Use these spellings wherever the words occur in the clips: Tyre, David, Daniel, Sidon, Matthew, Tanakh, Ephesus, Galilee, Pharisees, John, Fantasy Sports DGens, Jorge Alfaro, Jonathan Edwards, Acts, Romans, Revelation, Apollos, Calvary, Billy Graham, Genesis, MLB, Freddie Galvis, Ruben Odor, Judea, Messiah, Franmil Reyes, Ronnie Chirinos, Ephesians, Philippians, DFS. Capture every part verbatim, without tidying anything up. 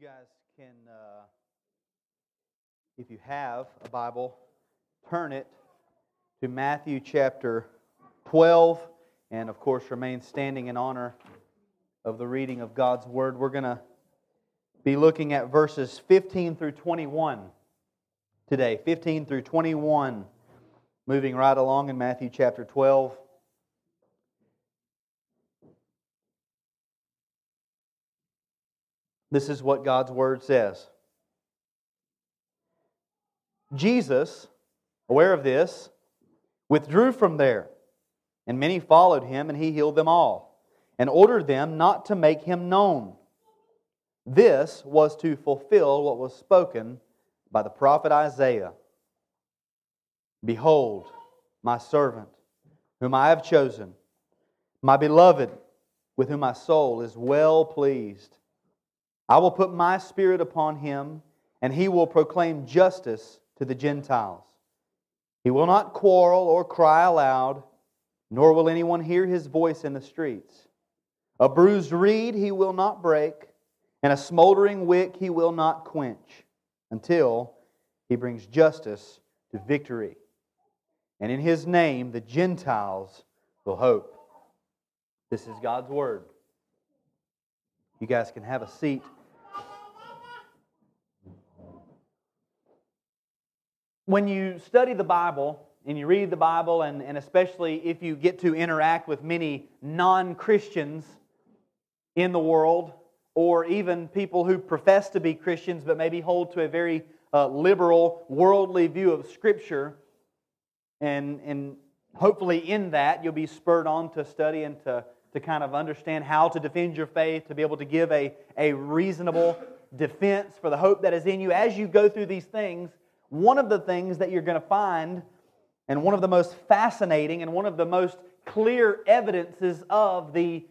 You guys can, uh, if you have a Bible, turn it to Matthew chapter twelve, and of course remain standing in honor of the reading of God's Word. We're going to be looking at verses fifteen through twenty-one today, fifteen through twenty-one, moving right along in Matthew chapter twelve. This is what God's Word says. Jesus, aware of this, withdrew from there, and many followed Him, and He healed them all, and ordered them not to make Him known. This was to fulfill what was spoken by the prophet Isaiah. Behold, my servant, whom I have chosen, my beloved, with whom my soul is well pleased. I will put my Spirit upon Him, and He will proclaim justice to the Gentiles. He will not quarrel or cry aloud, nor will anyone hear His voice in the streets. A bruised reed He will not break, and a smoldering wick He will not quench, until He brings justice to victory. And in His name the Gentiles will hope. This is God's Word. You guys can have a seat. When you study the Bible and you read the Bible, and, and especially if you get to interact with many non-Christians in the world, or even people who profess to be Christians but maybe hold to a very uh, liberal, worldly view of Scripture, and, and hopefully in that you'll be spurred on to study and to to kind of understand how to defend your faith, to be able to give a, a reasonable defense for the hope that is in you. As you go through these things, one of the things that you're going to find, and one of the most fascinating and one of the most clear evidences of the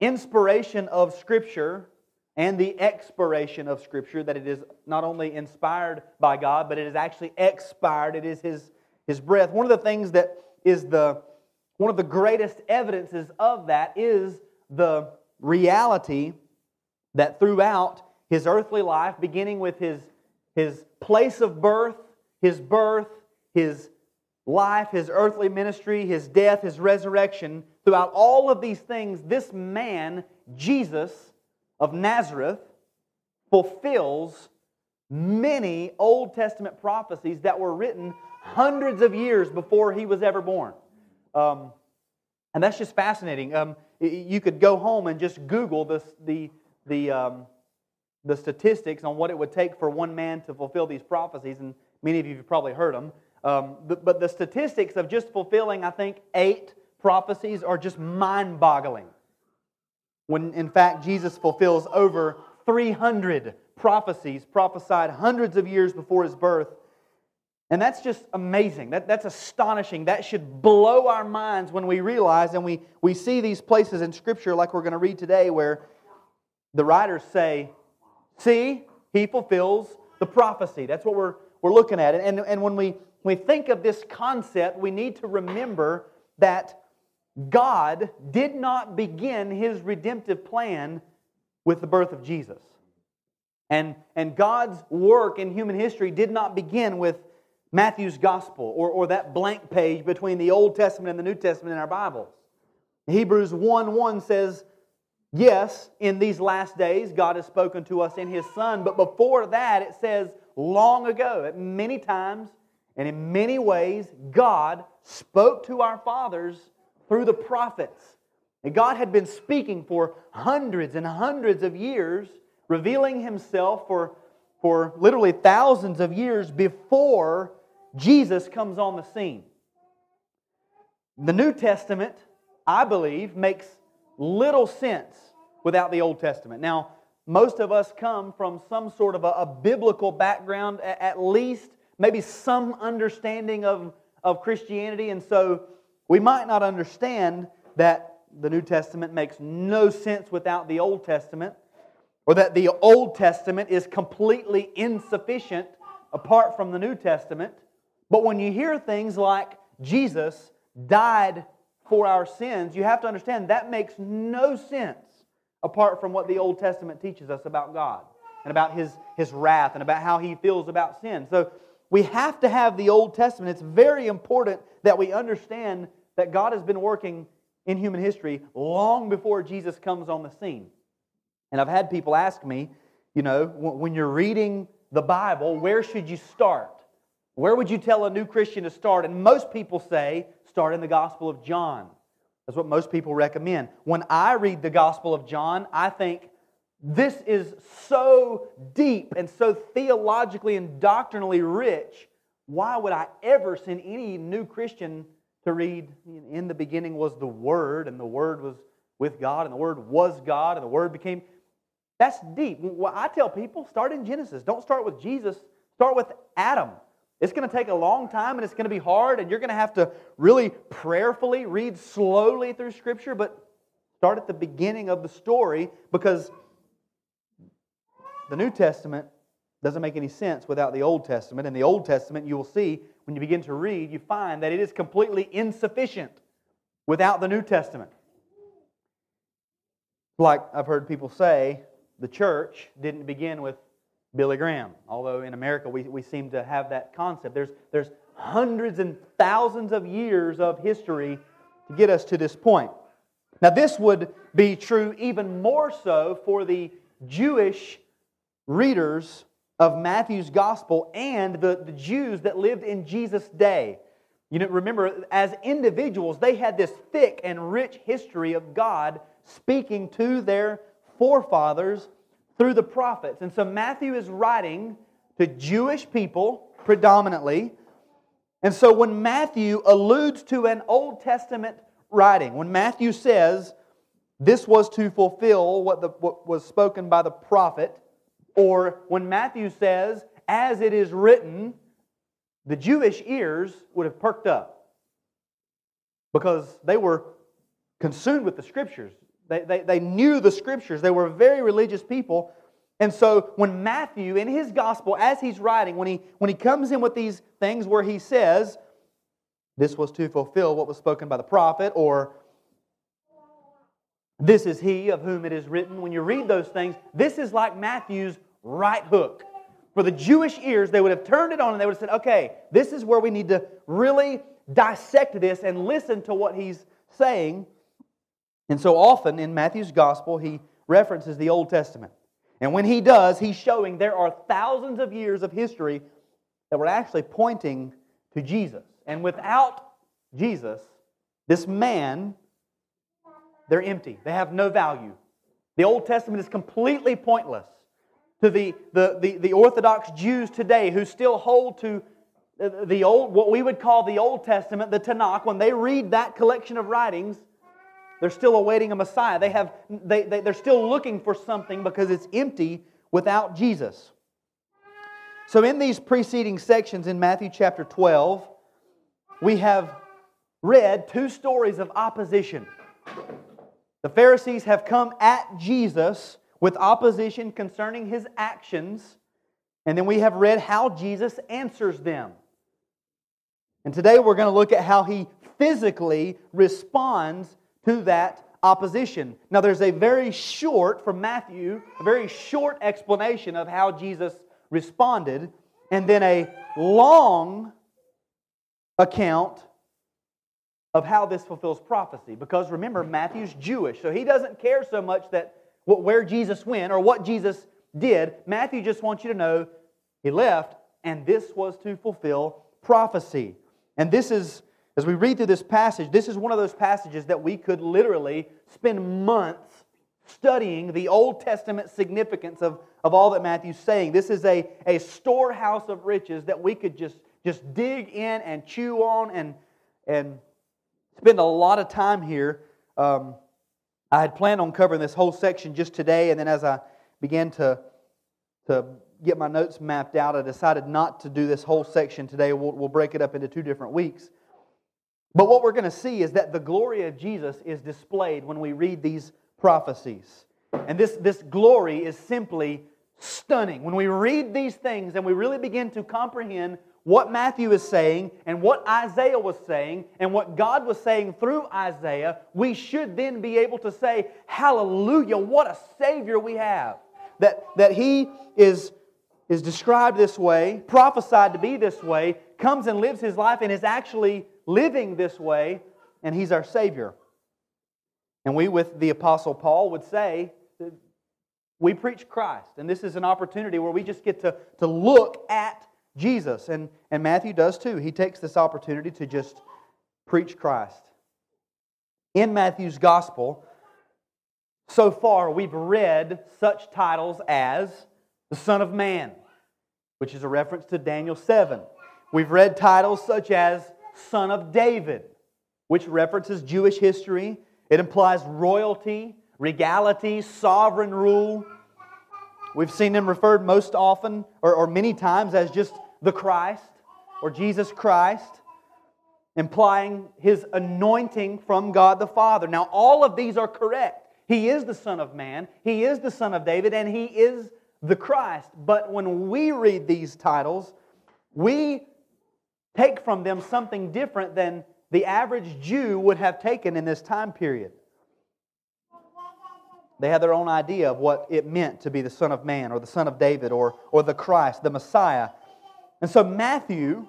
inspiration of Scripture and the expiration of Scripture, that it is not only inspired by God, but it is actually expired, it is His, His breath. One of the things that is the One of the greatest evidences of that is the reality that throughout His earthly life, beginning with His, his place of birth, His birth, His life, His earthly ministry, His death, His resurrection, throughout all of these things, this man, Jesus of Nazareth, fulfills many Old Testament prophecies that were written hundreds of years before He was ever born. Um, and that's just fascinating. Um, you could go home and just Google this, the the um, the statistics on what it would take for one man to fulfill these prophecies, and many of you have probably heard them. Um, but, but the statistics of just fulfilling, I think, eight prophecies are just mind-boggling. When, in fact, Jesus fulfills over three hundred prophecies prophesied hundreds of years before His birth. And that's just amazing. That, that's astonishing. That should blow our minds when we realize, and we, we see these places in Scripture like we're going to read today where the writers say, see, He fulfills the prophecy. That's what we're, we're looking at. And, and when we, we think of this concept, we need to remember that God did not begin His redemptive plan with the birth of Jesus. And, and God's work in human history did not begin with Matthew's Gospel, or, or that blank page between the Old Testament and the New Testament in our Bibles. Hebrews one one says, yes, in these last days God has spoken to us in His Son, but before that it says, long ago, at many times and in many ways, God spoke to our fathers through the prophets. And God had been speaking for hundreds and hundreds of years, revealing Himself for, for literally thousands of years before Jesus comes on the scene. The New Testament, I believe, makes little sense without the Old Testament. Now, most of us come from some sort of a, a biblical background, at least maybe some understanding of, of Christianity, and so we might not understand that the New Testament makes no sense without the Old Testament, or that the Old Testament is completely insufficient apart from the New Testament. But when you hear things like Jesus died for our sins, you have to understand that makes no sense apart from what the Old Testament teaches us about God. and about His, his wrath and about how He feels about sin. So we have to have the Old Testament. It's very important that we understand that God has been working in human history long before Jesus comes on the scene. And I've had people ask me, you know, when you're reading the Bible, where should you start? Where would you tell a new Christian to start? And most people say, start in the Gospel of John. That's what most people recommend. When I read the Gospel of John, I think, this is so deep and so theologically and doctrinally rich. Why would I ever send any new Christian to read, in the beginning was the Word, and the Word was with God, and the Word was God, and the Word became... That's deep. Well, I tell people, start in Genesis. Don't start with Jesus. Start with Adam. It's going to take a long time, and it's going to be hard, and you're going to have to really prayerfully read slowly through Scripture, but start at the beginning of the story, because the New Testament doesn't make any sense without the Old Testament. In the Old Testament, you will see, when you begin to read, you find that it is completely insufficient without the New Testament. Like I've heard people say, the church didn't begin with Billy Graham, although in America we, we seem to have that concept. There's, there's hundreds and thousands of years of history to get us to this point. Now this would be true even more so for the Jewish readers of Matthew's Gospel and the, the Jews that lived in Jesus' day. You know, remember, as individuals, they had this thick and rich history of God speaking to their forefathers through the prophets. And so Matthew is writing to Jewish people predominantly. And so when Matthew alludes to an Old Testament writing, when Matthew says, this was to fulfill what, the, what was spoken by the prophet, or when Matthew says, as it is written, the Jewish ears would have perked up because they were consumed with the Scriptures. They, they, they knew the Scriptures. They were very religious people. And so when Matthew, in his Gospel, as he's writing, when he, when he comes in with these things where he says, this was to fulfill what was spoken by the prophet, or this is he of whom it is written. When you read those things, this is like Matthew's right hook. For the Jewish ears, they would have turned it on and they would have said, okay, this is where we need to really dissect this and listen to what he's saying. And so often in Matthew's Gospel, he references the Old Testament. And when he does, he's showing there are thousands of years of history that were actually pointing to Jesus. And without Jesus, this man... they're empty. They have no value. The Old Testament is completely pointless to the, the, the, the Orthodox Jews today who still hold to the old, what we would call the Old Testament, the Tanakh. When they read that collection of writings, they're still awaiting a Messiah. They have, they, they, they're still looking for something because it's empty without Jesus. So in these preceding sections in Matthew chapter twelve, we have read two stories of opposition. The Pharisees have come at Jesus with opposition concerning His actions, and then we have read how Jesus answers them. And today we're going to look at how He physically responds to that opposition. Now there's a very short, from Matthew, a very short explanation of how Jesus responded, and then a long account of how this fulfills prophecy. Because remember, Matthew's Jewish, so he doesn't care so much that where Jesus went or what Jesus did. Matthew just wants you to know He left, and this was to fulfill prophecy. And this is, as we read through this passage, this is one of those passages that we could literally spend months studying the Old Testament significance of, of all that Matthew's saying. This is a, a storehouse of riches that we could just, just dig in and chew on and and... spend a lot of time here. Um, I had planned on covering this whole section just today, and then as I began to, to get my notes mapped out, I decided not to do this whole section today. We'll, we'll break it up into two different weeks. But what we're going to see is that the glory of Jesus is displayed when we read these prophecies. And this, this glory is simply stunning. When we read these things and we really begin to comprehend what Matthew is saying and what Isaiah was saying and what God was saying through Isaiah, we should then be able to say, hallelujah, what a Savior we have. that, that he is, is described this way, prophesied to be this way, comes and lives his life and is actually living this way, and he's our Savior. And we, with the Apostle Paul, would say that we preach Christ, and this is an opportunity where we just get to, to look at Jesus. And, and Matthew does too. He takes this opportunity to just preach Christ. In Matthew's Gospel, so far we've read such titles as the Son of Man, which is a reference to Daniel seven. We've read titles such as Son of David, which references Jewish history. It implies royalty, regality, sovereign rule. We've seen him referred most often or, or many times as just the Christ or Jesus Christ, implying His anointing from God the Father. Now, all of these are correct. He is the Son of Man, He is the Son of David, and He is the Christ. But when we read these titles, we take from them something different than the average Jew would have taken in this time period. They had their own idea of what it meant to be the Son of Man or the Son of David or, or the Christ, the Messiah. And so Matthew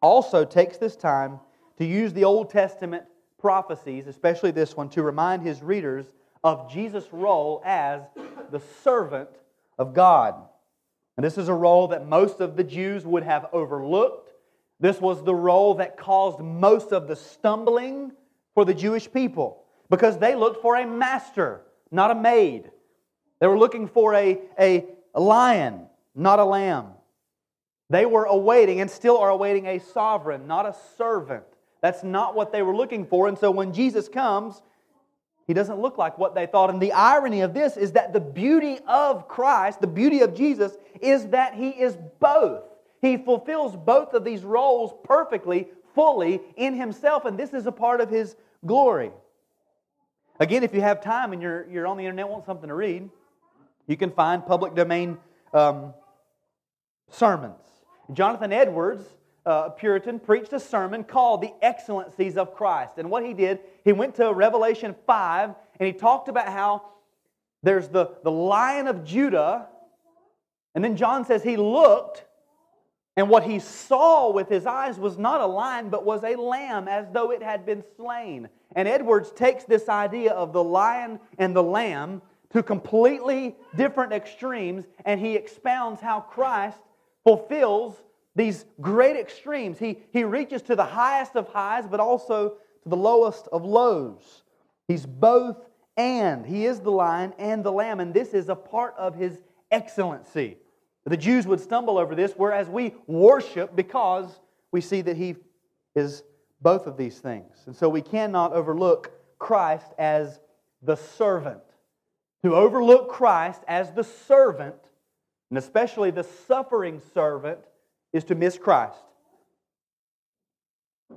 also takes this time to use the Old Testament prophecies, especially this one, to remind his readers of Jesus' role as the servant of God. And this is a role that most of the Jews would have overlooked. This was the role that caused most of the stumbling for the Jewish people, because they looked for a master, not a maid. They were looking for a, a, a lion, not a lamb. They were awaiting and still are awaiting a sovereign, not a servant. That's not what they were looking for. And so when Jesus comes, He doesn't look like what they thought. And the irony of this is that the beauty of Christ, the beauty of Jesus, is that He is both. He fulfills both of these roles perfectly, fully, in Himself. And this is a part of His glory. Again, if you have time and you're, you're on the internet and want something to read, you can find public domain um, sermons. Jonathan Edwards, uh, a Puritan, preached a sermon called The Excellencies of Christ. And what he did, he went to Revelation five and he talked about how there's the, the Lion of Judah. And then John says he looked and what he saw with his eyes was not a lion but was a lamb as though it had been slain. And Edwards takes this idea of the lion and the lamb to completely different extremes, and he expounds how Christ fulfills these great extremes. He, he reaches to the highest of highs, but also to the lowest of lows. He's both and. He is the lion and the lamb, and this is a part of His excellency. The Jews would stumble over this, whereas we worship because we see that He is both of these things. And so we cannot overlook Christ as the servant. To overlook Christ as the servant, and especially the suffering servant, is to miss Christ.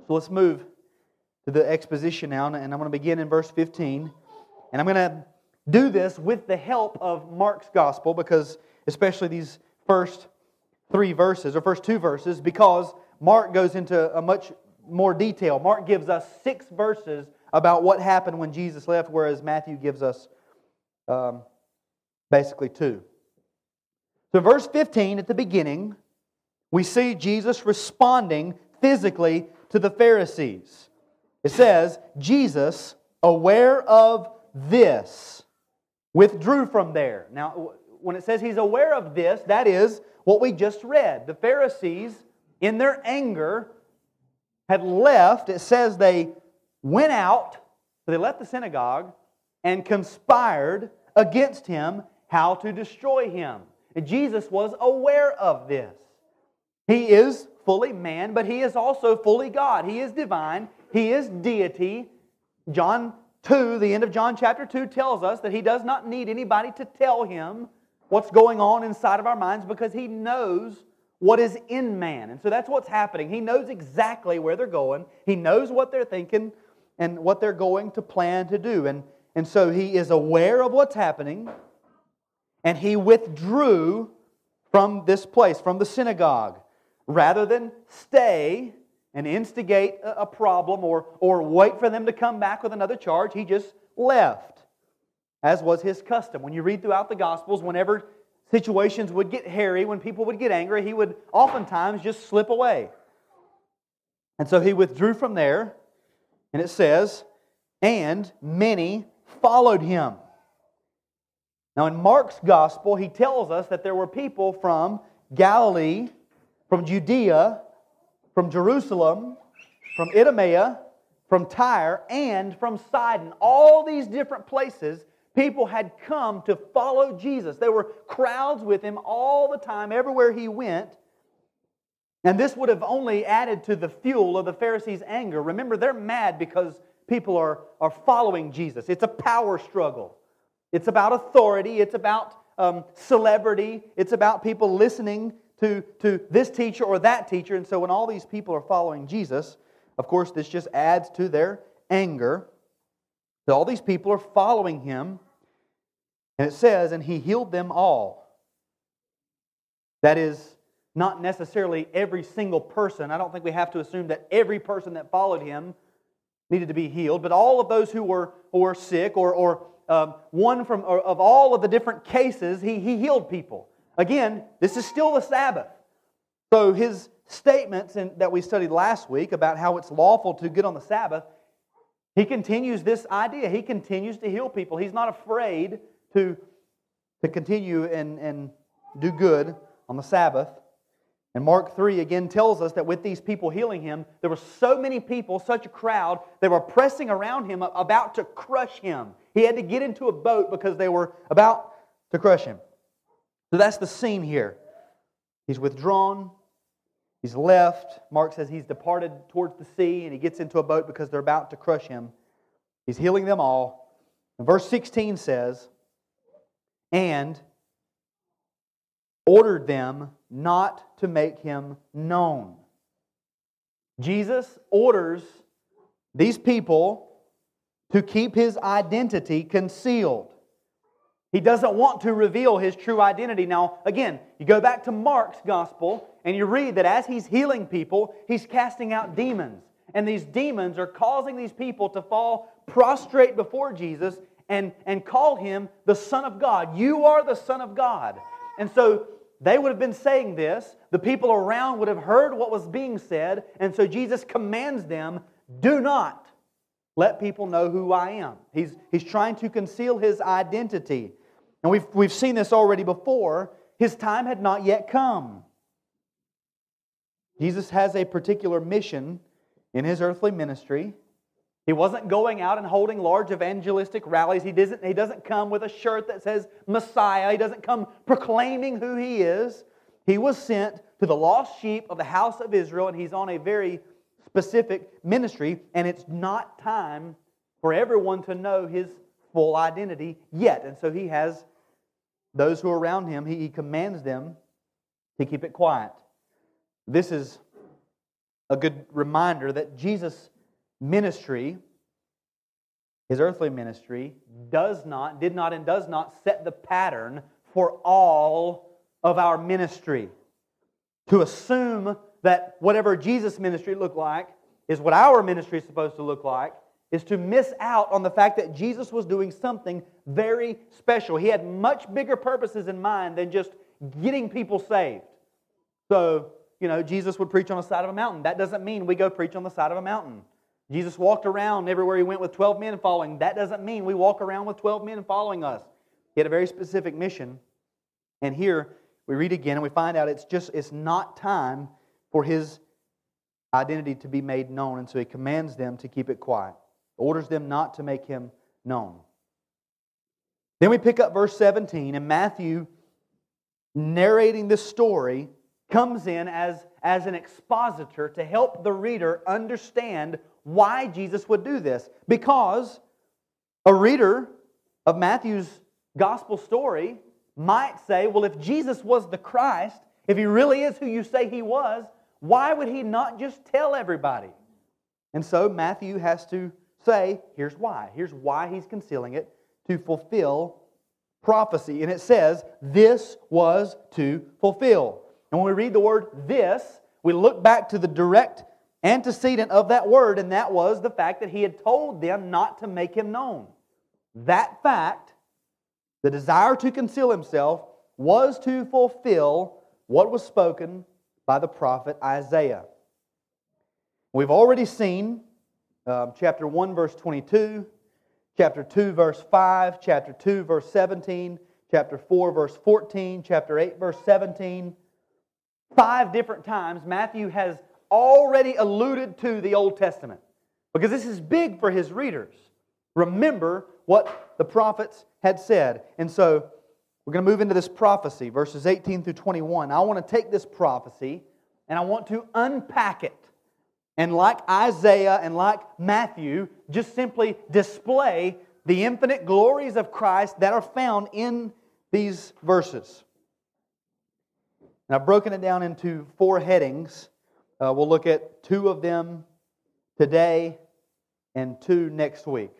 So let's move to the exposition now, and I'm going to begin in verse fifteen. And I'm going to do this with the help of Mark's Gospel, because especially these first three verses, or first two verses, because Mark goes into a much more detail. Mark gives us six verses about what happened when Jesus left, whereas Matthew gives us um, basically two. So verse fifteen, at the beginning, we see Jesus responding physically to the Pharisees. It says, Jesus, aware of this, withdrew from there. Now, when it says He's aware of this, that is what we just read. The Pharisees, in their anger, had left. It says they went out, so they left the synagogue, and conspired against Him how to destroy Him. And Jesus was aware of this. He is fully man, but He is also fully God. He is divine. He is deity. John two, the end of John chapter two, tells us that He does not need anybody to tell Him what's going on inside of our minds because He knows what is in man. And so that's what's happening. He knows exactly where they're going. He knows what they're thinking and what they're going to plan to do. And, and so He is aware of what's happening. And He withdrew from this place, from the synagogue, rather than stay and instigate a problem or, or wait for them to come back with another charge. He just left. as was his custom. When you read throughout the Gospels, whenever situations would get hairy, when people would get angry, he would oftentimes just slip away. And so he withdrew from there, and it says, and many followed him. Now in Mark's Gospel, he tells us that there were people from Galilee, from Judea, from Jerusalem, from Idumea, from Tyre, and from Sidon. All these different places, people had come to follow Jesus. There were crowds with Him all the time, everywhere He went. And this would have only added to the fuel of the Pharisees' anger. Remember, they're mad because people are, are following Jesus. It's a power struggle. It's about authority. It's about um, celebrity. It's about people listening to, to this teacher or that teacher. And so when all these people are following Jesus, of course, this just adds to their anger. So all these people are following Him. And it says, and He healed them all. That is, not necessarily every single person. I don't think we have to assume that every person that followed Him needed to be healed. But all of those who were, who were sick or... or Um, one from or of all of the different cases, he, he healed people. Again, this is still the Sabbath. So his statements in, that we studied last week about how it's lawful to get on the Sabbath, he continues this idea. He continues to heal people. He's not afraid to, to continue and, and do good on the Sabbath. And Mark three again tells us that with these people healing him, there were so many people, such a crowd, they were pressing around him, about to crush him. He had to get into a boat because they were about to crush him. So that's the scene here. He's withdrawn. He's left. Mark says he's departed towards the sea, and he gets into a boat because they're about to crush him. He's healing them all. And verse sixteen says, and ordered them not to make Him known. Jesus orders these people to keep His identity concealed. He doesn't want to reveal His true identity. Now, again, you go back to Mark's Gospel and you read that as He's healing people, He's casting out demons. And these demons are causing these people to fall prostrate before Jesus and, and call Him the Son of God. You are the Son of God. And so they would have been saying this. The people around would have heard what was being said. And so Jesus commands them, do not let people know who I am. He's, he's trying to conceal His identity. And we've, we've seen this already before. His time had not yet come. Jesus has a particular mission in His earthly ministry. He wasn't going out and holding large evangelistic rallies. He doesn't, he doesn't come with a shirt that says Messiah. He doesn't come proclaiming who He is. He was sent to the lost sheep of the house of Israel, and He's on a very specific ministry, and it's not time for everyone to know His full identity yet. And so He has those who are around Him, He, he commands them to keep it quiet. This is a good reminder that Jesus' ministry, His earthly ministry, does not, did not, and does not set the pattern for all of our ministry. To assume that whatever Jesus' ministry looked like is what our ministry is supposed to look like is to miss out on the fact that Jesus was doing something very special. He had much bigger purposes in mind than just getting people saved. So, you know, Jesus would preach on the side of a mountain. That doesn't mean we go preach on the side of a mountain. Jesus walked around everywhere He went with twelve men following. That doesn't mean we walk around with twelve men following us. He had a very specific mission. And here we read again and we find out it's just it's not time for His identity to be made known. And so He commands them to keep it quiet. Orders them not to make Him known. Then we pick up verse seventeen, and Matthew, narrating this story, comes in as, as an expositor to help the reader understand why Jesus would do this. Because a reader of Matthew's gospel story might say, well, if Jesus was the Christ, if He really is who you say He was, why would He not just tell everybody? And so Matthew has to say, here's why. Here's why He's concealing it, to fulfill prophecy. And it says, this was to fulfill. And when we read the word this, we look back to the direct antecedent of that word, and that was the fact that He had told them not to make Him known. That fact The desire to conceal himself was to fulfill what was spoken by the prophet Isaiah. We've already seen um, chapter one, verse twenty-two, chapter two, verse five, chapter two, verse seventeen, chapter four, verse fourteen, chapter eight, verse seventeen. Five different times Matthew has already alluded to the Old Testament, because this is big for his readers. Remember what the prophets had said. And so we're going to move into this prophecy, verses eighteen through twenty-one. I want to take this prophecy and I want to unpack it. And like Isaiah and like Matthew, just simply display the infinite glories of Christ that are found in these verses. And I've broken it down into four headings. Uh, we'll look at two of them today and two next week.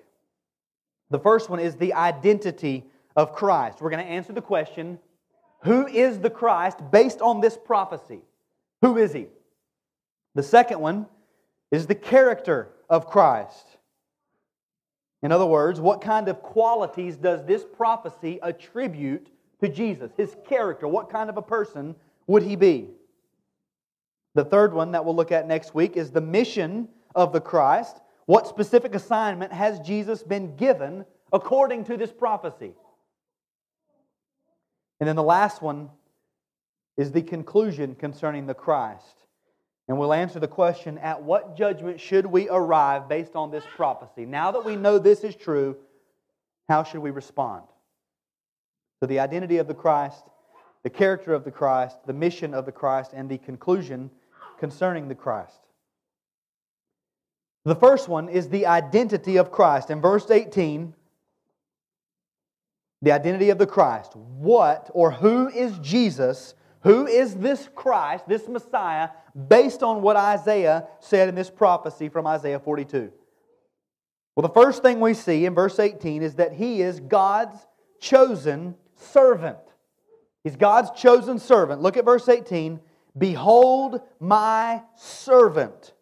The first one is the identity of Christ. We're going to answer the question, who is the Christ based on this prophecy? Who is He? The second one is the character of Christ. In other words, what kind of qualities does this prophecy attribute to Jesus? His character, what kind of a person would He be? The third one that we'll look at next week is the mission of the Christ. What specific assignment has Jesus been given according to this prophecy? And then the last one is the conclusion concerning the Christ. And we'll answer the question, at what judgment should we arrive based on this prophecy? Now that we know this is true, how should we respond? So the identity of the Christ, the character of the Christ, the mission of the Christ, and the conclusion concerning the Christ. The first one is the identity of Christ. In verse eighteen, the identity of the Christ. What or who is Jesus? Who is this Christ, this Messiah, based on what Isaiah said in this prophecy from Isaiah forty-two? Well, the first thing we see in verse eighteen is that He is God's chosen servant. He's God's chosen servant. Look at verse eighteen. Behold my servant,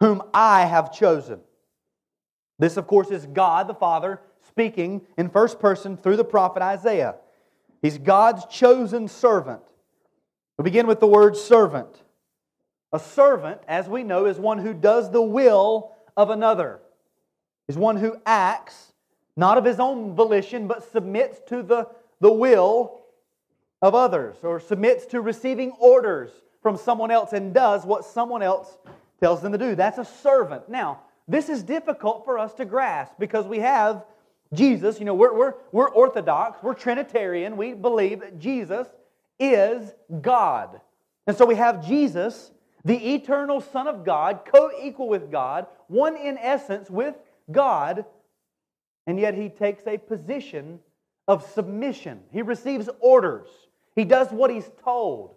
whom I have chosen. This, of course, is God the Father speaking in first person through the prophet Isaiah. He's God's chosen servant. We begin with the word servant. A servant, as we know, is one who does the will of another. Is one who acts, not of his own volition, but submits to the, the will of others, or submits to receiving orders from someone else and does what someone else tells them to do. That's a servant. Now, this is difficult for us to grasp because we have Jesus. You know, we're, we're, we're Orthodox, we're Trinitarian, we believe that Jesus is God. And so we have Jesus, the eternal Son of God, co-equal with God, one in essence with God, and yet He takes a position of submission. He receives orders. He does what He's told,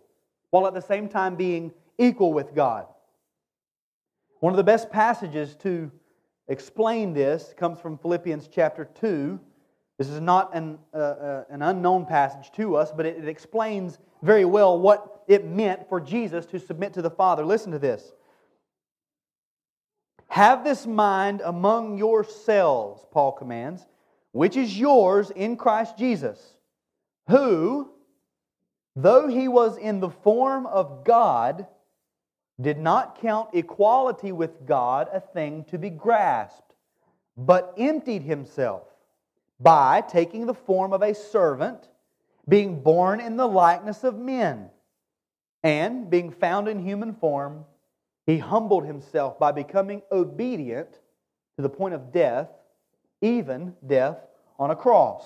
while at the same time being equal with God. One of the best passages to explain this comes from Philippians chapter two. This is not an, uh, uh, an unknown passage to us, but it, it explains very well what it meant for Jesus to submit to the Father. Listen to this. Have this mind among yourselves, Paul commands, which is yours in Christ Jesus, who, though He was in the form of God, did not count equality with God a thing to be grasped, but emptied Himself by taking the form of a servant, being born in the likeness of men, and being found in human form, He humbled Himself by becoming obedient to the point of death, even death on a cross.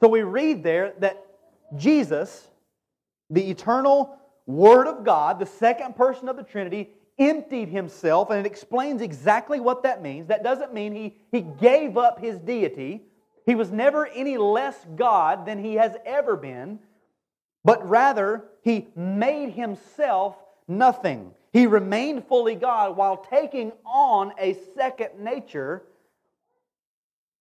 So we read there that Jesus, the eternal Word of God, the second person of the Trinity, emptied Himself, and it explains exactly what that means. That doesn't mean He, he gave up His deity. He was never any less God than He has ever been, but rather He made Himself nothing. He remained fully God while taking on a second nature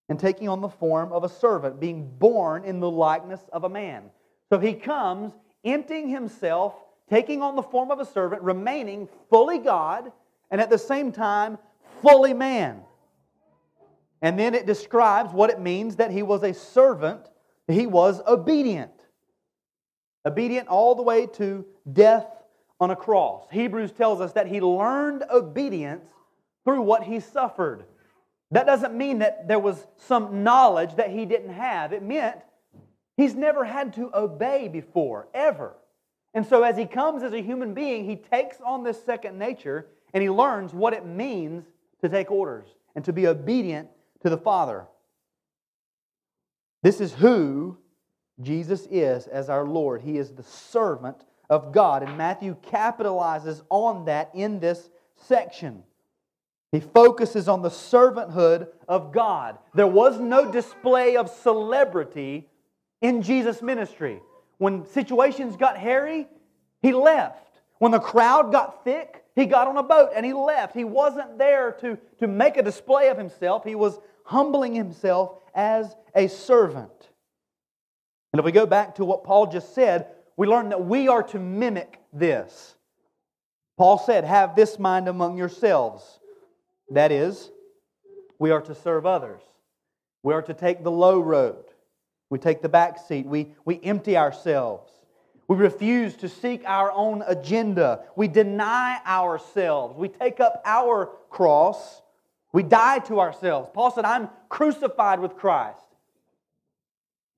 and taking on the form of a servant, being born in the likeness of a man. So He comes emptying Himself, taking on the form of a servant, remaining fully God, and at the same time, fully man. And then it describes what it means that he was a servant. He was obedient. Obedient all the way to death on a cross. Hebrews tells us that he learned obedience through what he suffered. That doesn't mean that there was some knowledge that he didn't have. It meant he's never had to obey before, ever. And so as he comes as a human being, he takes on this second nature and he learns what it means to take orders and to be obedient to the Father. This is who Jesus is as our Lord. He is the servant of God. And Matthew capitalizes on that in this section. He focuses on the servanthood of God. There was no display of celebrity in Jesus' ministry. When situations got hairy, He left. When the crowd got thick, He got on a boat and He left. He wasn't there to, to make a display of Himself. He was humbling Himself as a servant. And if we go back to what Paul just said, we learn that we are to mimic this. Paul said, "Have this mind among yourselves." That is, we are to serve others. We are to take the low road. We take the back seat. We, we empty ourselves. We refuse to seek our own agenda. We deny ourselves. We take up our cross. We die to ourselves. Paul said, "I'm crucified with Christ."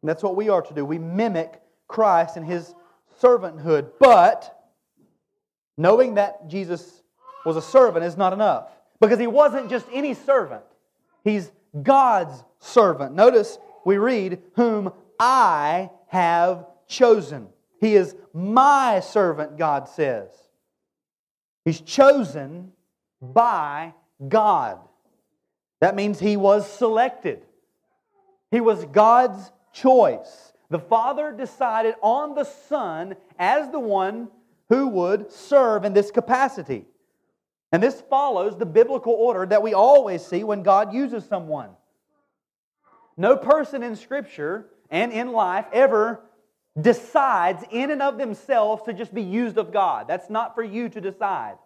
And that's what we are to do. We mimic Christ and His servanthood. But knowing that Jesus was a servant is not enough. Because He wasn't just any servant. He's God's servant. Notice we read, "Whom I have chosen." He is my servant, God says. He's chosen by God. That means He was selected. He was God's choice. The Father decided on the Son as the one who would serve in this capacity. And this follows the biblical order that we always see when God uses someone. No person in Scripture and in life ever decides in and of themselves to just be used of God. That's not for you to decide.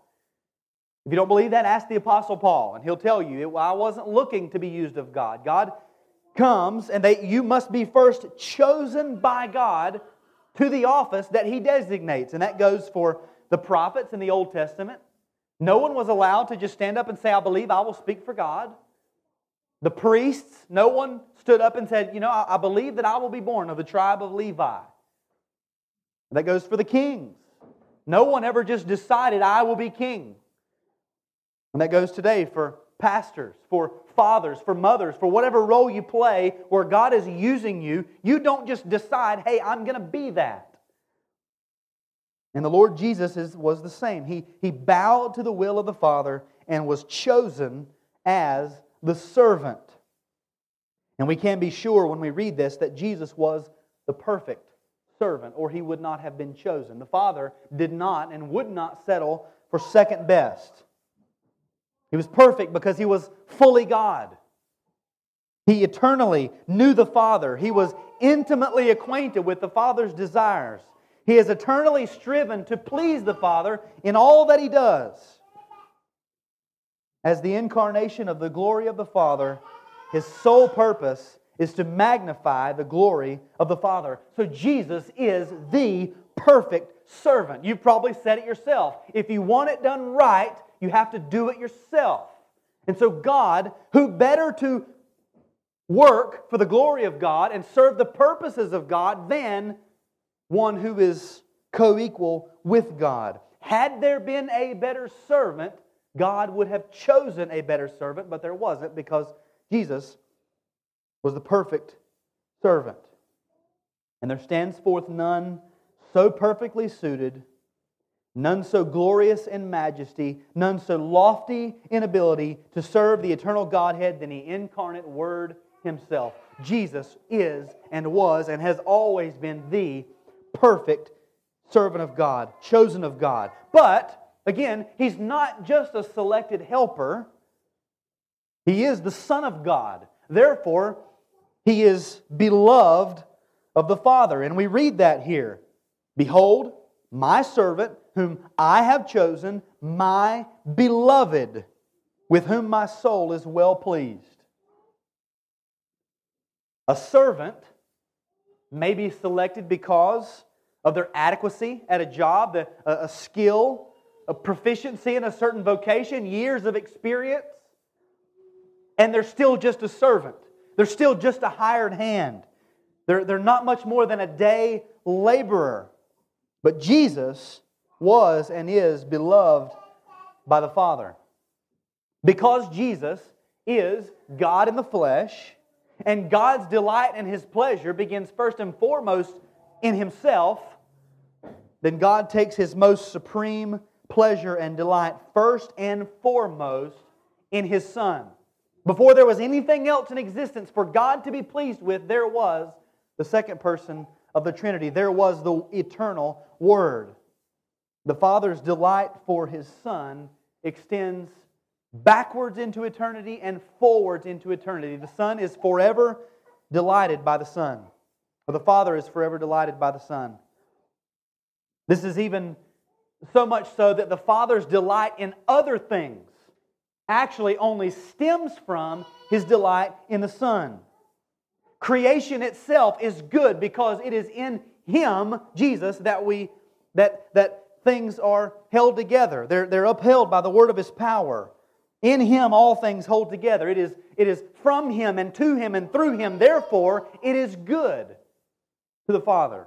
If you don't believe that, ask the Apostle Paul, and he'll tell you, "I wasn't looking to be used of God." God comes, and they, you must be first chosen by God to the office that He designates. And that goes for the prophets in the Old Testament. No one was allowed to just stand up and say, "I believe I will speak for God." The priests, no one stood up and said, "You know, I, I believe that I will be born of the tribe of Levi." That goes for the kings. No one ever just decided, "I will be king." And that goes today for pastors, for fathers, for mothers, for whatever role you play where God is using you. You don't just decide, "Hey, I'm going to be that." And the Lord Jesus is, was the same. He, he bowed to the will of the Father and was chosen as the servant. And we can be sure when we read this that Jesus was the perfect servant, or He would not have been chosen. The Father did not and would not settle for second best. He was perfect because He was fully God. He eternally knew the Father. He was intimately acquainted with the Father's desires. He has eternally striven to please the Father in all that He does. As the incarnation of the glory of the Father, His sole purpose is to magnify the glory of the Father. So Jesus is the perfect servant. You've probably said it yourself. If you want it done right, you have to do it yourself. And so God, who better to work for the glory of God and serve the purposes of God than one who is co-equal with God. Had there been a better servant, God would have chosen a better servant, but there wasn't because Jesus was the perfect servant. And there stands forth none so perfectly suited, none so glorious in majesty, none so lofty in ability to serve the eternal Godhead than the incarnate Word Himself. Jesus is and was and has always been the perfect servant of God, chosen of God. But, again, He's not just a selected helper. He is the Son of God. Therefore, He is beloved of the Father. And we read that here. "Behold, my servant, whom I have chosen, my beloved, with whom my soul is well pleased." A servant may be selected because of their adequacy at a job, a, a skill, a proficiency in a certain vocation, years of experience, and they're still just a servant. They're still just a hired hand. They're, they're not much more than a day laborer. But Jesus was and is beloved by the Father. Because Jesus is God in the flesh, and God's delight and His pleasure begins first and foremost in Himself, then God takes His most supreme pleasure and delight first and foremost in His Son. Before there was anything else in existence for God to be pleased with, there was the second person of the Trinity. There was the eternal Word. The Father's delight for His Son extends backwards into eternity and forwards into eternity. The Son is forever delighted by the Son. Or the Father is forever delighted by the Son. This is even so much so that the Father's delight in other things actually only stems from His delight in the Son. Creation itself is good because it is in Him, Jesus, that we that that things are held together. They're, they're upheld by the word of His power. In Him all things hold together. It is, it is from Him and to Him and through Him. Therefore, it is good to the Father.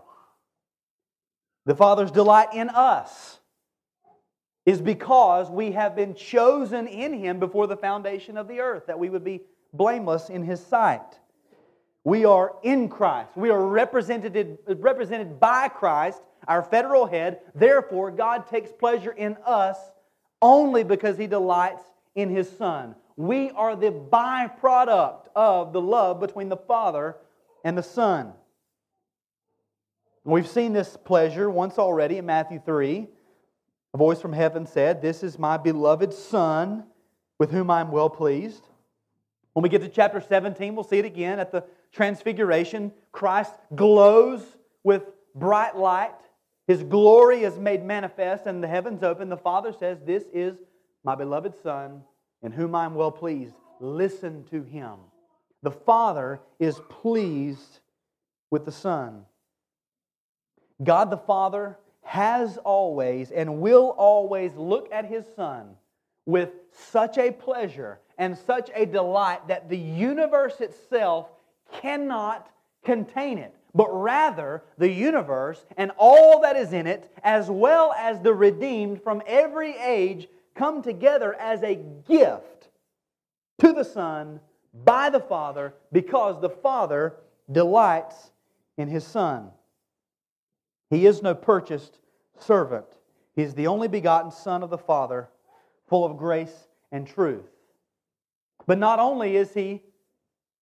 The Father's delight in us is because we have been chosen in Him before the foundation of the earth, that we would be blameless in His sight. We are in Christ. We are represented, represented by Christ, our federal head. Therefore, God takes pleasure in us only because He delights in His Son. We are the byproduct of the love between the Father and the Son. We've seen this pleasure once already in Matthew three. A voice from heaven said, "This is my beloved Son, with whom I am well pleased." When we get to chapter seventeen, we'll see it again at the Transfiguration. Christ glows with bright light. His glory is made manifest and the heavens open. The Father says, "This is my beloved Son, in whom I am well pleased. Listen to Him." The Father is pleased with the Son. God the Father has always and will always look at His Son with such a pleasure and such a delight that the universe itself cannot contain it, but rather the universe and all that is in it, as well as the redeemed from every age, come together as a gift to the Son by the Father, because the Father delights in His Son. He is no purchased servant. He is the only begotten Son of the Father, full of grace and truth. But not only is He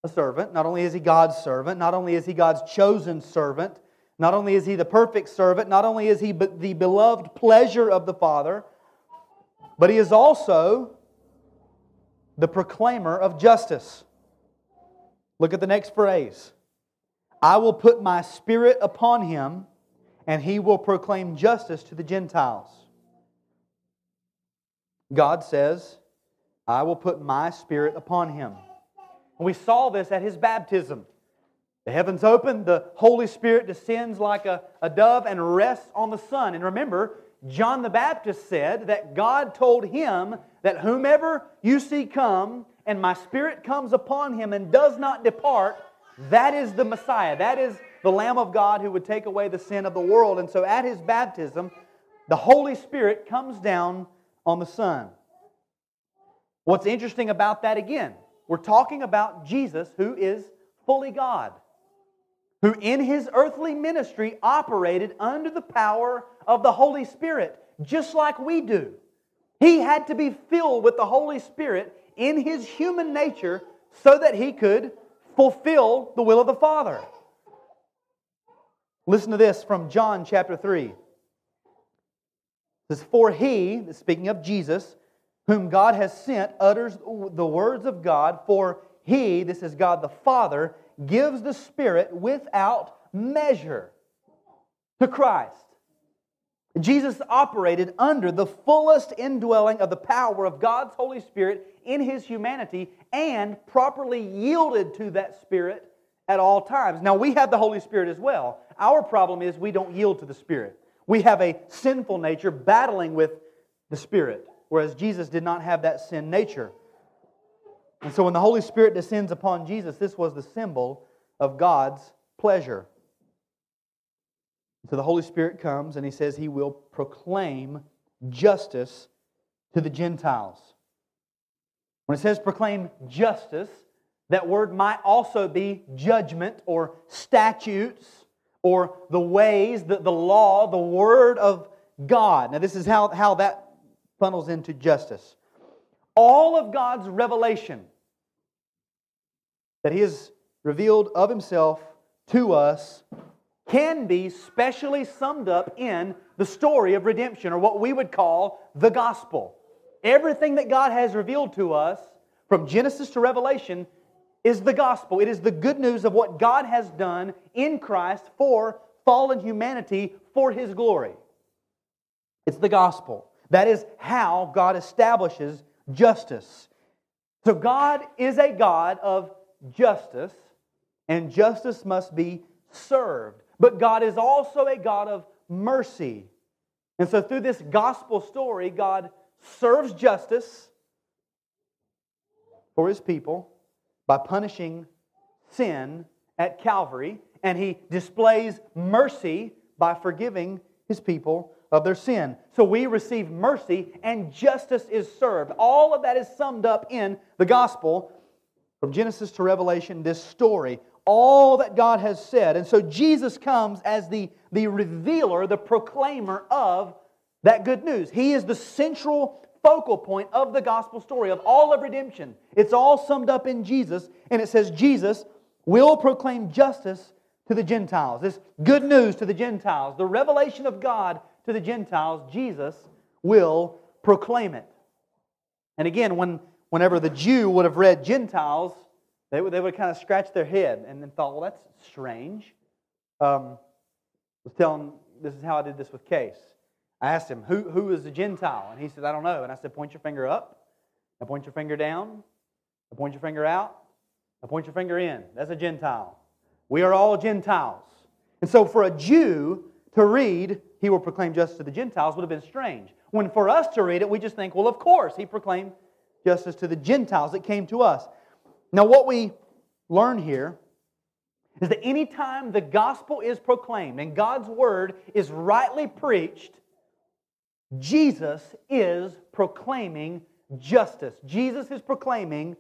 a servant, not only is He God's servant, not only is He God's chosen servant, not only is He the perfect servant, not only is He the beloved pleasure of the Father, but He is also the proclaimer of justice. Look at the next phrase. "I will put my Spirit upon Him, and He will proclaim justice to the Gentiles." God says, "I will put my Spirit upon Him." And we saw this at His baptism. The heavens open, the Holy Spirit descends like a, a dove and rests on the Son. And remember, John the Baptist said that God told him that whomever you see come, and my Spirit comes upon him and does not depart, that is the Messiah. That is the Lamb of God who would take away the sin of the world. And so at His baptism, the Holy Spirit comes down on the Son. What's interesting about that again, we're talking about Jesus, who is fully God, who in His earthly ministry operated under the power of the Holy Spirit, just like we do. He had to be filled with the Holy Spirit in His human nature so that He could fulfill the will of the Father. Listen to this from John chapter three. It says, "For He," speaking of Jesus, "whom God has sent, utters the words of God. For He," this is God the Father, "gives the Spirit without measure to Christ." Jesus operated under the fullest indwelling of the power of God's Holy Spirit in His humanity, and properly yielded to that Spirit at all times. Now, we have the Holy Spirit as well. Our problem is we don't yield to the Spirit. We have a sinful nature battling with the Spirit, whereas Jesus did not have that sin nature. And so when the Holy Spirit descends upon Jesus, this was the symbol of God's pleasure. So the Holy Spirit comes and He says He will proclaim justice to the Gentiles. When it says proclaim justice, that word might also be judgment or statutes or the ways, the, the law, the Word of God. Now this is how, how that funnels into justice. All of God's revelation that He has revealed of Himself to us can be specially summed up in the story of redemption, or what we would call the gospel. Everything that God has revealed to us from Genesis to Revelation is the gospel. It is the good news of what God has done in Christ for fallen humanity for His glory. It's the gospel. That is how God establishes justice. So God is a God of justice, and justice must be served. But God is also a God of mercy. And so through this gospel story, God serves justice for His people by punishing sin at Calvary, and He displays mercy by forgiving His people of their sin. So we receive mercy and justice is served. All of that is summed up in the gospel from Genesis to Revelation, this story. All that God has said. And so Jesus comes as the, the revealer, the proclaimer of that good news. He is the central focal point of the gospel story, of all of redemption. It's all summed up in Jesus. And it says Jesus will proclaim justice to the Gentiles. This good news to the Gentiles, the revelation of God to the Gentiles, Jesus will proclaim it. And again, when whenever the Jew would have read Gentiles, They would, they would kind of scratch their head and then thought, well, that's strange. Um, I was telling, this is how I did this with Case. I asked him, who, who is the Gentile? And he said, I don't know. And I said, point your finger up. I point your finger down. I point your finger out. I point your finger in. That's a Gentile. We are all Gentiles. And so for a Jew to read, He will proclaim justice to the Gentiles, would have been strange. When for us to read it, we just think, well, of course, He proclaimed justice to the Gentiles. It came to us. Now, what we learn here is that any time the gospel is proclaimed and God's Word is rightly preached, Jesus is proclaiming justice. Jesus is proclaiming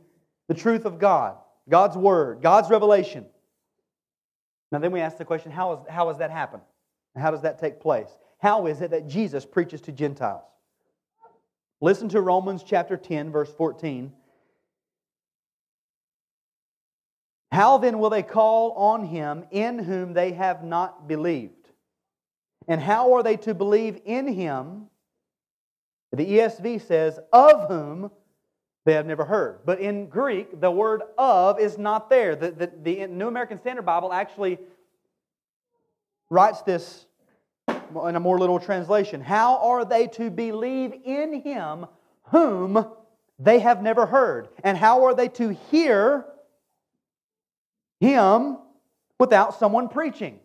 the truth of God, God's Word, God's revelation. Now, then we ask the question, how, is, how does that happen? How does that take place? How is it that Jesus preaches to Gentiles? Listen to Romans chapter ten, verse fourteen. How then will they call on Him in whom they have not believed? And how are they to believe in Him? The E S V says, of whom they have never heard. But in Greek, the word of is not there. The, the, the New American Standard Bible actually writes this in a more literal translation. How are they to believe in Him whom they have never heard? And how are they to hear Him without someone preaching?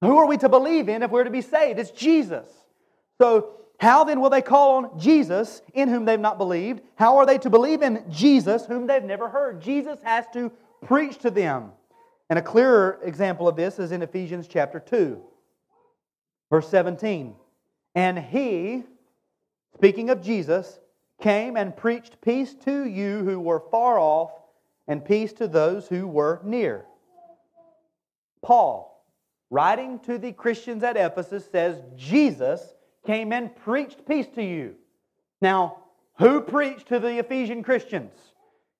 Who are we to believe in if we're to be saved? It's Jesus. So how then will they call on Jesus in whom they've not believed? How are they to believe in Jesus whom they've never heard? Jesus has to preach to them. And a clearer example of this is in Ephesians chapter two, verse seventeen. And He, speaking of Jesus, came and preached peace to you who were far off, and peace to those who were near. Paul, writing to the Christians at Ephesus, says, Jesus came and preached peace to you. Now, who preached to the Ephesian Christians?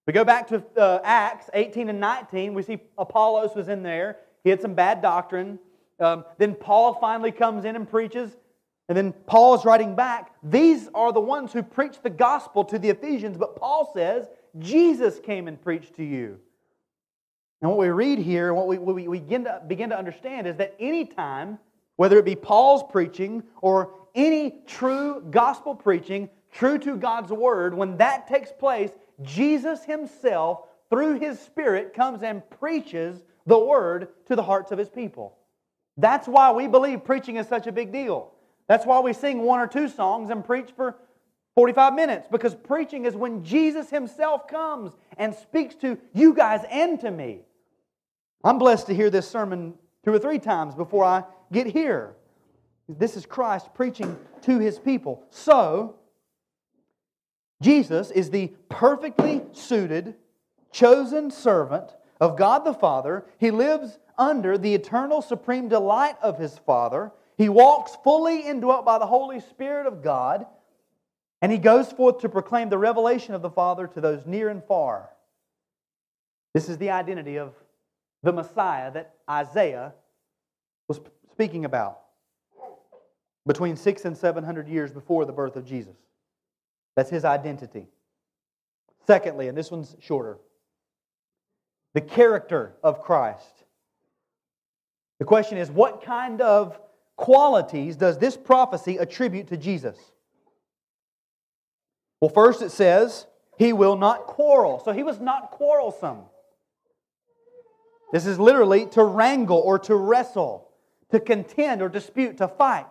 We go back to uh, Acts eighteen and nineteen. We see Apollos was in there. He had some bad doctrine. Um, then Paul finally comes in and preaches. And then Paul's writing back. These are the ones who preached the gospel to the Ephesians. But Paul says, Jesus came and preached to you. And what we read here, and what we, we, we begin, to, begin to understand is that any time, whether it be Paul's preaching or any true gospel preaching, true to God's Word, when that takes place, Jesus Himself through His Spirit, comes and preaches the Word to the hearts of His people. That's why we believe preaching is such a big deal. That's why we sing one or two songs and preach for forty-five minutes. Because preaching is when Jesus Himself comes and speaks to you guys and to me. I'm blessed to hear this sermon two or three times before I get here. This is Christ preaching to His people. So, Jesus is the perfectly suited, chosen servant of God the Father. He lives under the eternal supreme delight of His Father. He walks fully indwelt by the Holy Spirit of God. And He goes forth to proclaim the revelation of the Father to those near and far. This is the identity of the Messiah that Isaiah was speaking about between six and seven hundred years before the birth of Jesus. That's His identity. Secondly, and this one's shorter, the character of Christ. The question is, what kind of qualities does this prophecy attribute to Jesus? Well, first it says, He will not quarrel. So He was not quarrelsome. This is literally to wrangle or to wrestle, to contend or dispute, to fight.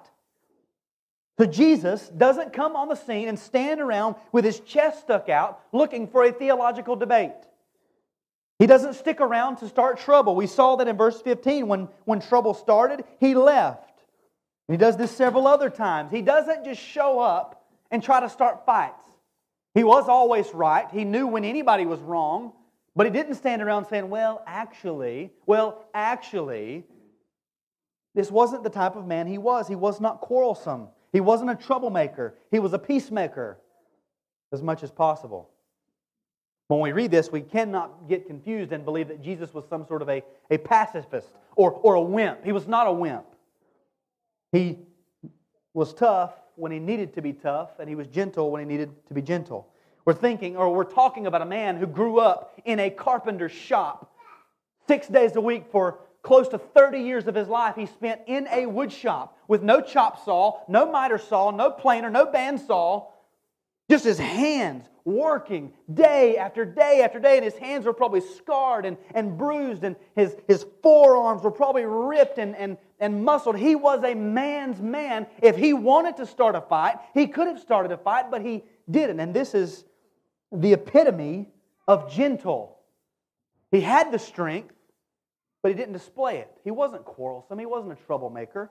So Jesus doesn't come on the scene and stand around with His chest stuck out looking for a theological debate. He doesn't stick around to start trouble. We saw that in verse fifteen. When, when trouble started, He left. And He does this several other times. He doesn't just show up and try to start fights. He was always right. He knew when anybody was wrong. But He didn't stand around saying, well, actually, well, actually, this wasn't the type of man He was. He was not quarrelsome. He wasn't a troublemaker. He was a peacemaker as much as possible. When we read this, we cannot get confused and believe that Jesus was some sort of a, a pacifist or, or a wimp. He was not a wimp. He was tough when He needed to be tough, and He was gentle when He needed to be gentle. We're thinking, or we're talking about a man who grew up in a carpenter's shop six days a week for close to thirty years of his life. He spent in a wood shop with no chop saw, no miter saw, no planer, no bandsaw. Just his hands working day after day after day. And his hands were probably scarred and, and bruised. And his, his forearms were probably ripped and, and, and muscled. He was a man's man. If he wanted to start a fight, he could have started a fight, but he didn't. And this is the epitome of gentle. He had the strength, but he didn't display it. He wasn't quarrelsome. He wasn't a troublemaker.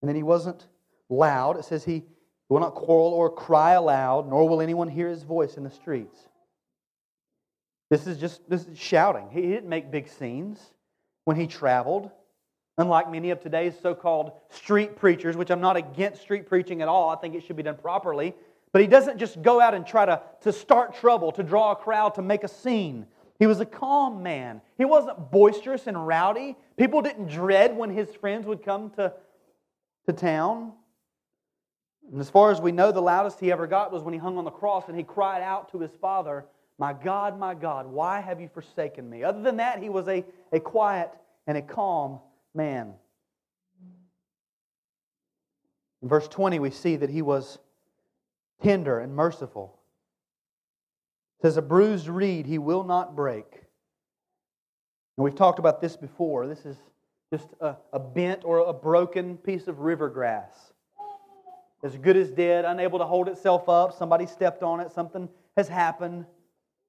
And then he wasn't loud. It says he will not quarrel or cry aloud, nor will anyone hear his voice in the streets. This is just this is shouting. He didn't make big scenes when he traveled. Unlike many of today's so-called street preachers, which I'm not against street preaching at all. I think it should be done properly. But he doesn't just go out and try to, to start trouble, to draw a crowd, to make a scene. He was a calm man. He wasn't boisterous and rowdy. People didn't dread when his friends would come to, to town. And as far as we know, the loudest he ever got was when he hung on the cross and he cried out to his Father, "My God, my God, why have you forsaken me?" Other than that, he was a, a quiet and a calm man. In verse twenty, we see that he was tender and merciful. It says, a bruised reed he will not break. And we've talked about this before. This is just a, a bent or a broken piece of river grass. As good as dead, unable to hold itself up. Somebody stepped on it. Something has happened.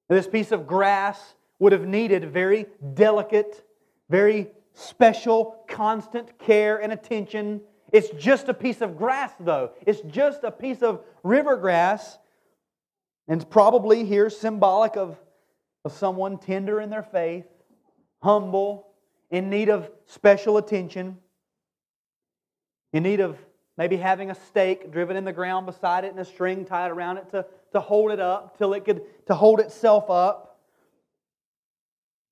And this piece of grass would have needed very delicate, very special, constant care and attention. It's just a piece of grass, though. It's just a piece of river grass. And it's probably here symbolic of, of someone tender in their faith, humble, in need of special attention, in need of maybe having a stake driven in the ground beside it and a string tied around it to, to hold it up, till it could to hold itself up.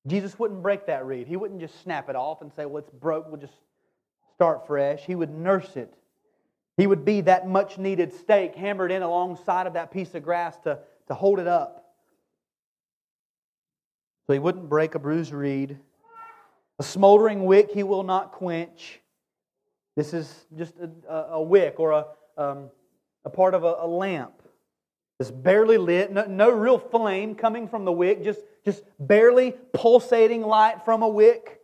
Jesus wouldn't break that reed. He wouldn't just snap it off and say, well, it's broke, we'll just start fresh. He would nurse it. He would be that much-needed stake hammered in alongside of that piece of grass to, to hold it up. So he wouldn't break a bruised reed. A smoldering wick he will not quench. This is just a, a wick or a, um, a part of a, a lamp. It's barely lit, no, no real flame coming from the wick, just, just barely pulsating light from a wick.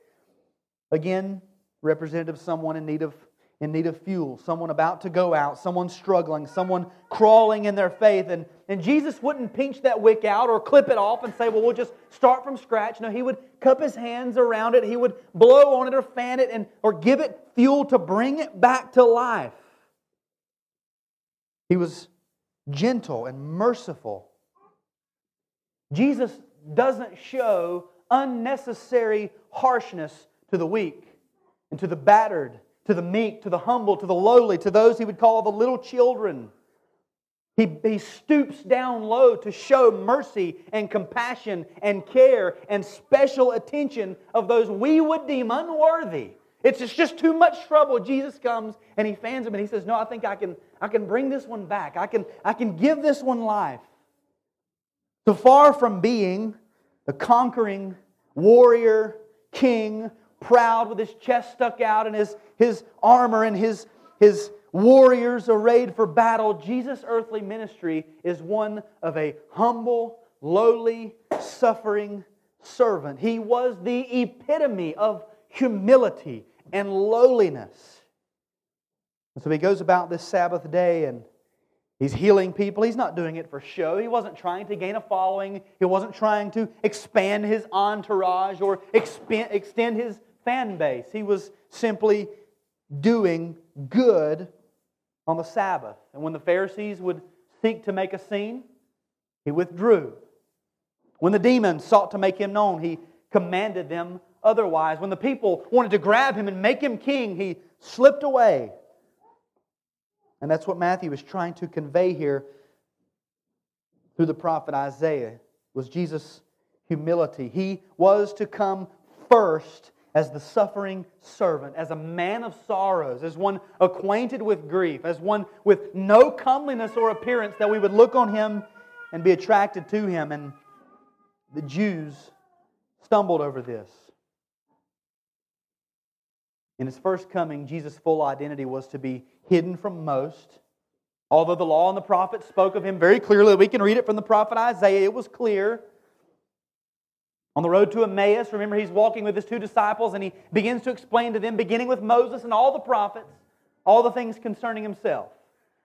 Again, representative of someone in need of, in need of fuel, someone about to go out, someone struggling, someone crawling in their faith. And, and Jesus wouldn't pinch that wick out or clip it off and say, well, we'll just start from scratch. No, He would cup His hands around it. He would blow on it or fan it and or give it fuel to bring it back to life. He was gentle and merciful. Jesus doesn't show unnecessary harshness to the weak and to the battered, to the meek, to the humble, to the lowly, to those He would call the little children. He, he stoops down low to show mercy and compassion and care and special attention of those we would deem unworthy. It's just too much trouble. Jesus comes and He fans him and He says, no, I think I can, I can bring this one back. I can, I can give this one life. So far from being the conquering warrior king, proud with his chest stuck out and his, his armor and his, his warriors arrayed for battle, Jesus' earthly ministry is one of a humble, lowly, suffering servant. He was the epitome of humility and lowliness. And so He goes about this Sabbath day and He's healing people. He's not doing it for show. He wasn't trying to gain a following. He wasn't trying to expand His entourage or expand, extend His fan base. He was simply doing good on the Sabbath. And when the Pharisees would seek to make a scene, He withdrew. When the demons sought to make Him known, He commanded them otherwise. When the people wanted to grab Him and make Him king, He slipped away. And that's what Matthew is trying to convey here through the prophet Isaiah, was Jesus' humility. He was to come first as the suffering servant, as a man of sorrows, as one acquainted with grief, as one with no comeliness or appearance that we would look on Him and be attracted to Him. And the Jews stumbled over this. In His first coming, Jesus' full identity was to be hidden from most. Although the law and the prophets spoke of Him very clearly, we can read it from the prophet Isaiah, it was clear. On the road to Emmaus, remember He's walking with His two disciples and He begins to explain to them, beginning with Moses and all the prophets, all the things concerning Himself.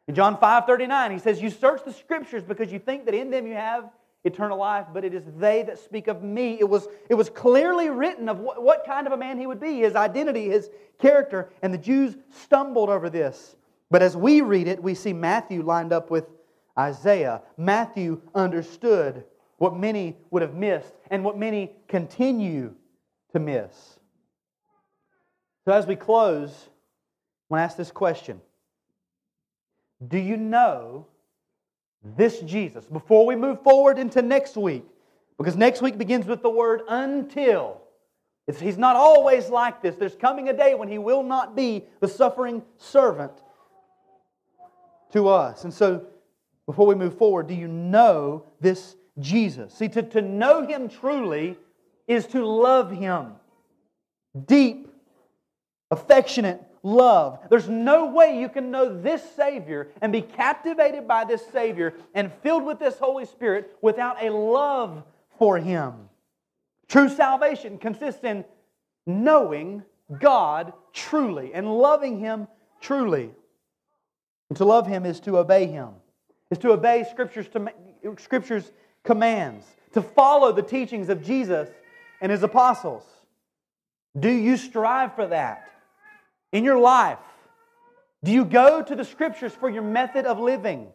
In John five thirty-nine, He says, you search the Scriptures because you think that in them you have eternal life, but it is they that speak of Me. It was, it was clearly written of what, what kind of a man He would be, His identity, His character, and the Jews stumbled over this. But as we read it, we see Matthew lined up with Isaiah. Matthew understood what many would have missed and what many continue to miss. So as we close, I want to ask this question. Do you know this Jesus, before we move forward into next week, because next week begins with the word until. It's, he's not always like this. There's coming a day when He will not be the suffering servant to us. And so, before we move forward, do you know this Jesus? See, to, to know Him truly is to love Him. Deep, affectionate love. There's no way you can know this Savior and be captivated by this Savior and filled with this Holy Spirit without a love for Him. True salvation consists in knowing God truly and loving Him truly. And to love Him is to obey Him, is to obey Scripture's, to, Scripture's commands, to follow the teachings of Jesus and His apostles. Do you strive for that? In your life, do you go to the Scriptures for your method of living?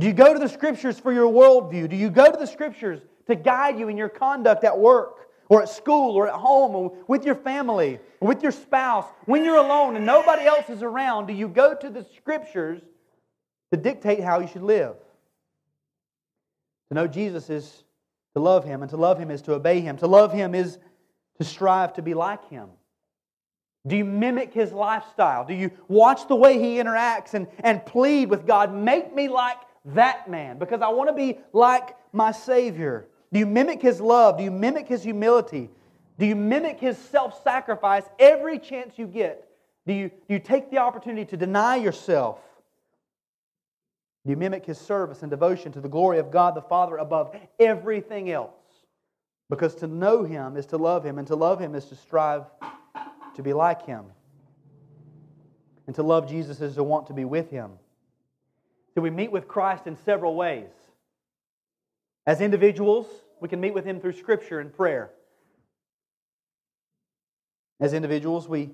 Do you go to the Scriptures for your worldview? Do you go to the Scriptures to guide you in your conduct at work or at school or at home or with your family or with your spouse? When you're alone and nobody else is around, do you go to the Scriptures to dictate how you should live? To know Jesus is to love Him, and to love Him is to obey Him. To love Him is to strive to be like Him. Do you mimic His lifestyle? Do you watch the way He interacts and, and plead with God, make me like that man, because I want to be like my Savior? Do you mimic His love? Do you mimic His humility? Do you mimic His self-sacrifice every chance you get? Do you, do you take the opportunity to deny yourself? Do you mimic His service and devotion to the glory of God the Father above everything else? Because to know Him is to love Him, and to love Him is to strive to be like Him. And to love Jesus is to want to be with Him. So we meet with Christ in several ways. As individuals, we can meet with Him through Scripture and prayer. As individuals, we,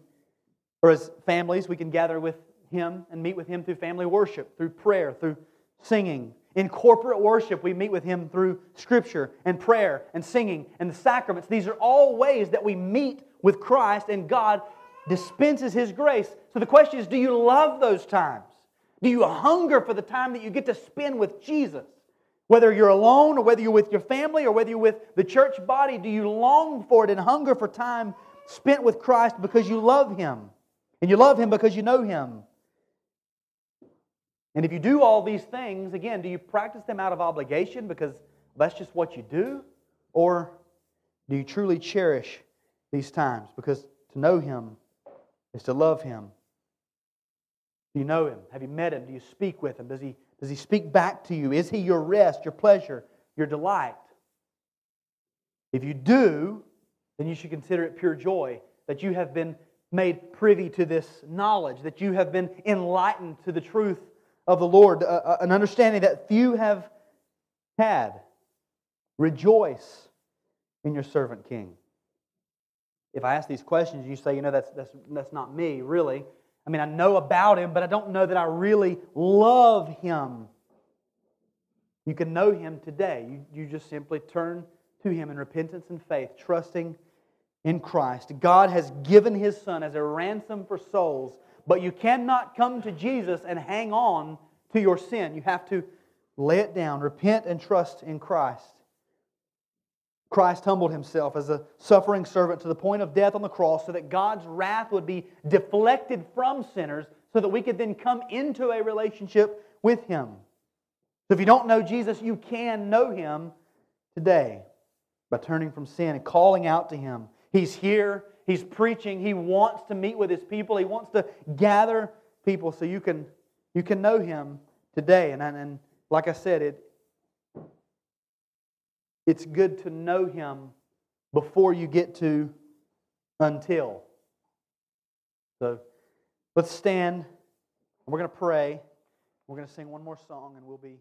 or as families, we can gather with Him and meet with Him through family worship, through prayer, through singing. In corporate worship, we meet with Him through Scripture and prayer and singing and the sacraments. These are all ways that we meet with Christ, and God dispenses His grace. So the question is, do you love those times? Do you hunger for the time that you get to spend with Jesus? Whether you're alone or whether you're with your family or whether you're with the church body, do you long for it and hunger for time spent with Christ because you love Him? And you love Him because you know Him. And if you do all these things, again, do you practice them out of obligation because that's just what you do? Or do you truly cherish these times? Because to know Him is to love Him. Do you know Him? Have you met Him? Do you speak with Him? Does He, does he speak back to you? Is He your rest, your pleasure, your delight? If you do, then you should consider it pure joy that you have been made privy to this knowledge, that you have been enlightened to the truth of the Lord, uh, an understanding that few have had. Rejoice in your servant King. If I ask these questions and you say, you know, that's, that's, that's not me, really. I mean, I know about Him, but I don't know that I really love Him. You can know Him today. You, you just simply turn to Him in repentance and faith, trusting in Christ. God has given His Son as a ransom for souls. But you cannot come to Jesus and hang on to your sin. You have to lay it down, repent and trust in Christ. Christ humbled Himself as a suffering servant to the point of death on the cross so that God's wrath would be deflected from sinners so that we could then come into a relationship with Him. So if you don't know Jesus, you can know Him today by turning from sin and calling out to Him. He's here. He's preaching. He wants to meet with His people. He wants to gather people so you can, you can know Him today. And, and like I said, it it's good to know Him before you get to until. So let's stand. We're going to pray. We're going to sing one more song and we'll be...